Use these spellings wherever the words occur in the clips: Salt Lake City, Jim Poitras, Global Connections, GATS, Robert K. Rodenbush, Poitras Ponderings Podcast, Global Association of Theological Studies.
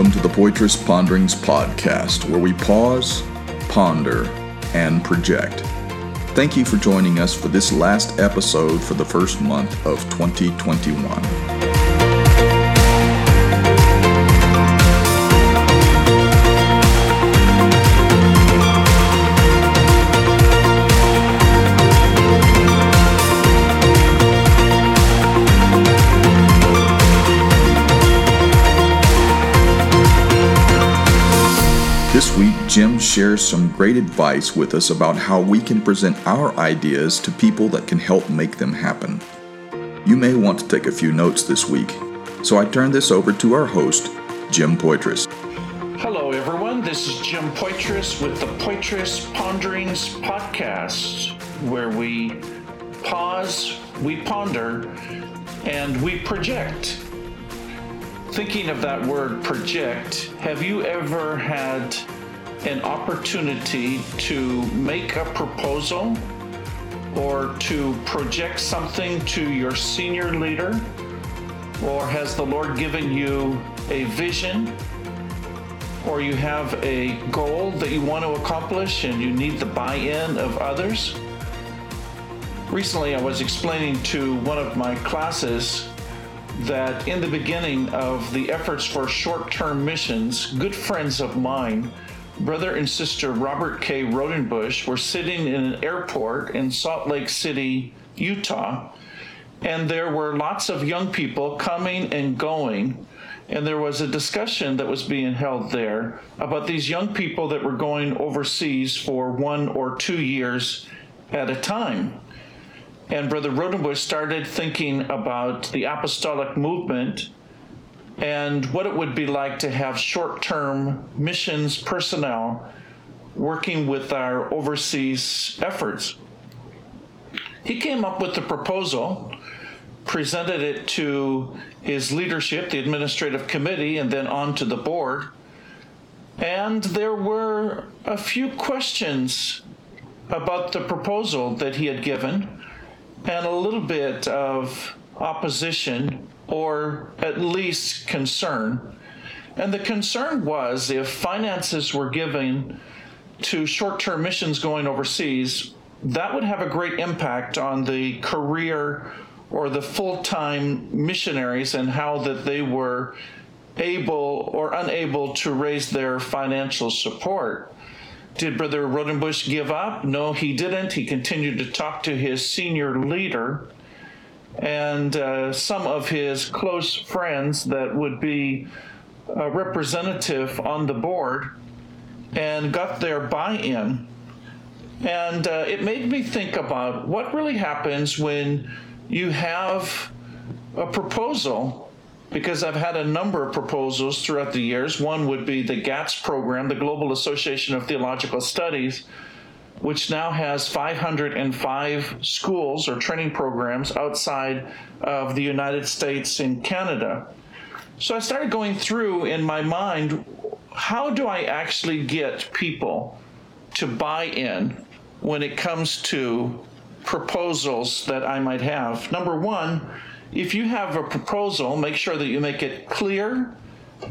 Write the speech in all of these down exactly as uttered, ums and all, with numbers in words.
welcome to the Poitras Ponderings Podcast, where we pause, ponder, and project. Thank you for joining us for this last episode for the first month of twenty twenty-one. This week, Jim shares some great advice with us about how we can present our ideas to people that can help make them happen. You may want to take a few notes this week, so I turn this over to our host, Jim Poitras. Hello everyone, this is Jim Poitras with the Poitras Ponderings Podcast, where we pause, we ponder, and we project. Thinking of that word project, have you ever had an opportunity to make a proposal or to project something to your senior leader? Or has the Lord given you a vision? Or you have a goal that you want to accomplish and you need the buy-in of others? Recently, I was explaining to one of my classes that in the beginning of the efforts for short-term missions, good friends of mine, brother and sister Robert K. Rodenbush, were sitting in an airport in Salt Lake City, Utah, and there were lots of young people coming and going, and there was a discussion that was being held there about these young people that were going overseas for one or two years at a time. And Brother Rodenbush started thinking about the apostolic movement and what it would be like to have short-term missions personnel working with our overseas efforts. He came up with the proposal, presented it to his leadership, the administrative committee, and then on to the board. And there were a few questions about the proposal that he had given, and a little bit of opposition, or at least concern. And the concern was, if finances were given to short-term missions going overseas, that would have a great impact on the career or the full-time missionaries and how that they were able or unable to raise their financial support. Did Brother Rodenbush give up? No, he didn't. He continued to talk to his senior leader and uh, some of his close friends that would be a representative on the board, and got their buy-in. And uh, it made me think about what really happens when you have a proposal, because I've had a number of proposals throughout the years. One would be the GATS program, the Global Association of Theological Studies, which now has five hundred five schools or training programs outside of the United States and Canada. So I started going through in my mind, how do I actually get people to buy in when it comes to proposals that I might have? Number one, if you have a proposal, make sure that you make it clear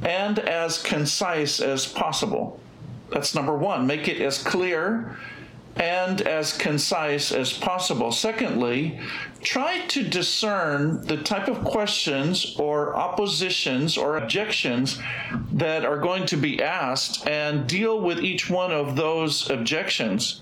and as concise as possible. That's number one. Make it as clear and as concise as possible. Secondly, try to discern the type of questions or oppositions or objections that are going to be asked and deal with each one of those objections.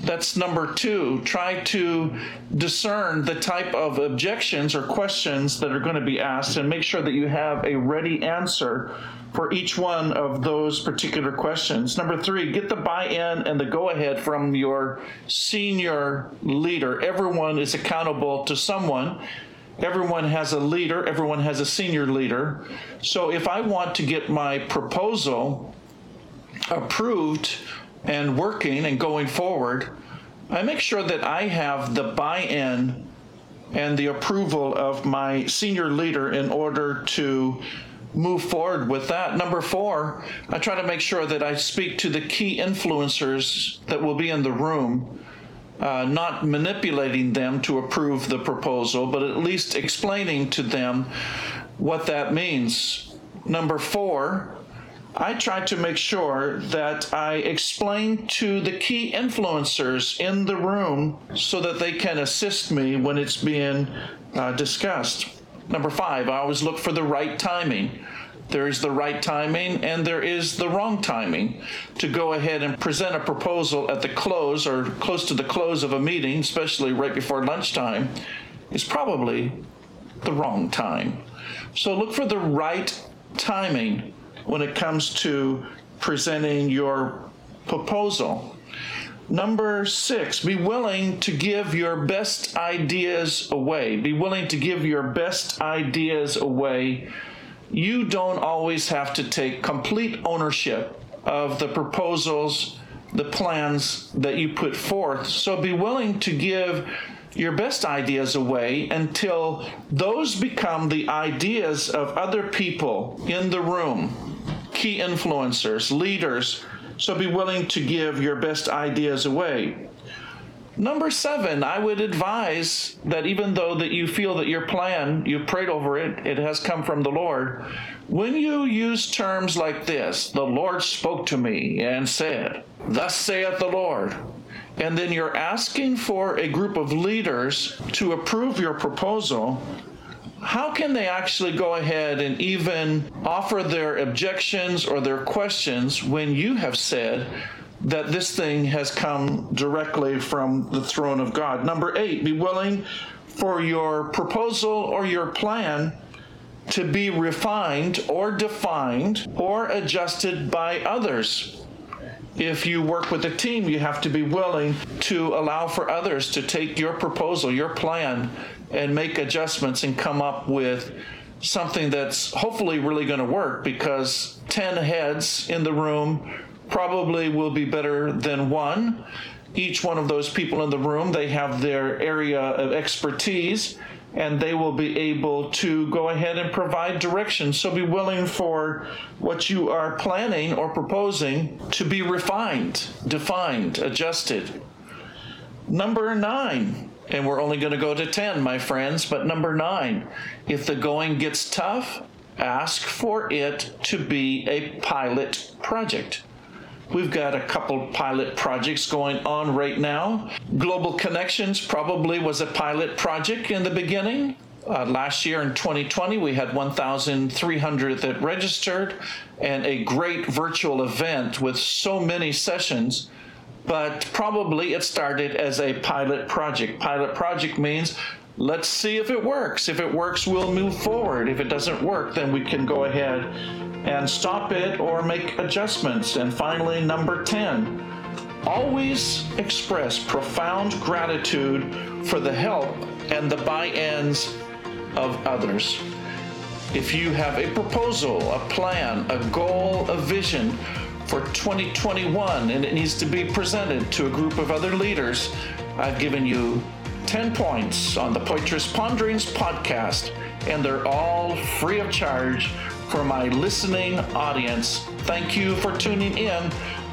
That's number two. Try to discern the type of objections or questions that are going to be asked and make sure that you have a ready answer for each one of those particular questions. Number three, get the buy-in and the go-ahead from your senior leader. Everyone is accountable to someone. Everyone has a leader. Everyone has a senior leader. So if I want to get my proposal approved and working and going forward, I make sure that I have the buy-in and the approval of my senior leader in order to move forward with that. Number four, I try to make sure that I speak to the key influencers that will be in the room, uh, not manipulating them to approve the proposal, but at least explaining to them what that means. Number four, I try to make sure that I explain to the key influencers in the room so that they can assist me when it's being uh, discussed. Number five, I always look for the right timing. There is the right timing and there is the wrong timing to go ahead and present a proposal at the close or close to the close of a meeting, especially right before lunchtime, is probably the wrong time. So look for the right timing when it comes to presenting your proposal. Number six, be willing to give your best ideas away. Be willing to give your best ideas away. You don't always have to take complete ownership of the proposals, the plans that you put forth. So be willing to give your best ideas away until those become the ideas of other people in the room, key influencers, leaders. So be willing to give your best ideas away. Number seven, I would advise that even though that you feel that your plan, you've prayed over it, it has come from the Lord, when you use terms like this, the Lord spoke to me and said, thus saith the Lord, and then you're asking for a group of leaders to approve your proposal, how can they actually go ahead and even offer their objections or their questions when you have said that this thing has come directly from the throne of God? Number eight, be willing for your proposal or your plan to be refined or defined or adjusted by others. If you work with a team, you have to be willing to allow for others to take your proposal, your plan, and make adjustments and come up with something that's hopefully really going to work, because ten heads in the room probably will be better than one. Each one of those people in the room, they have their area of expertise, and they will be able to go ahead and provide direction. So be willing for what you are planning or proposing to be refined, defined, adjusted. Number nine, and we're only going to go to ten, my friends, but number nine, if the going gets tough, ask for it to be a pilot project. We've got a couple pilot projects going on right now. Global Connections probably was a pilot project in the beginning. Uh, last year in twenty twenty, we had one thousand three hundred that registered and a great virtual event with so many sessions, but probably it started as a pilot project. Pilot project means let's see if it works. If it works, we'll move forward. If it doesn't work, then we can go ahead and stop it or make adjustments. And finally, number ten, always express profound gratitude for the help and the buy-ins of others. If you have a proposal, a plan, a goal, a vision for twenty twenty-one, and it needs to be presented to a group of other leaders, I've given you ten points on the Poitras Ponderings podcast, and they're all free of charge for my listening audience. Thank you for tuning in.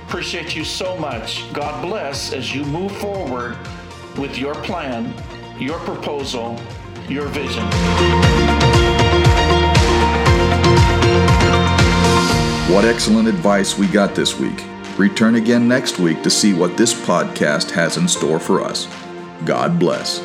Appreciate you so much. God bless as you move forward with your plan, your proposal, your vision. What excellent advice we got this week. Return again next week to see what this podcast has in store for us. God bless.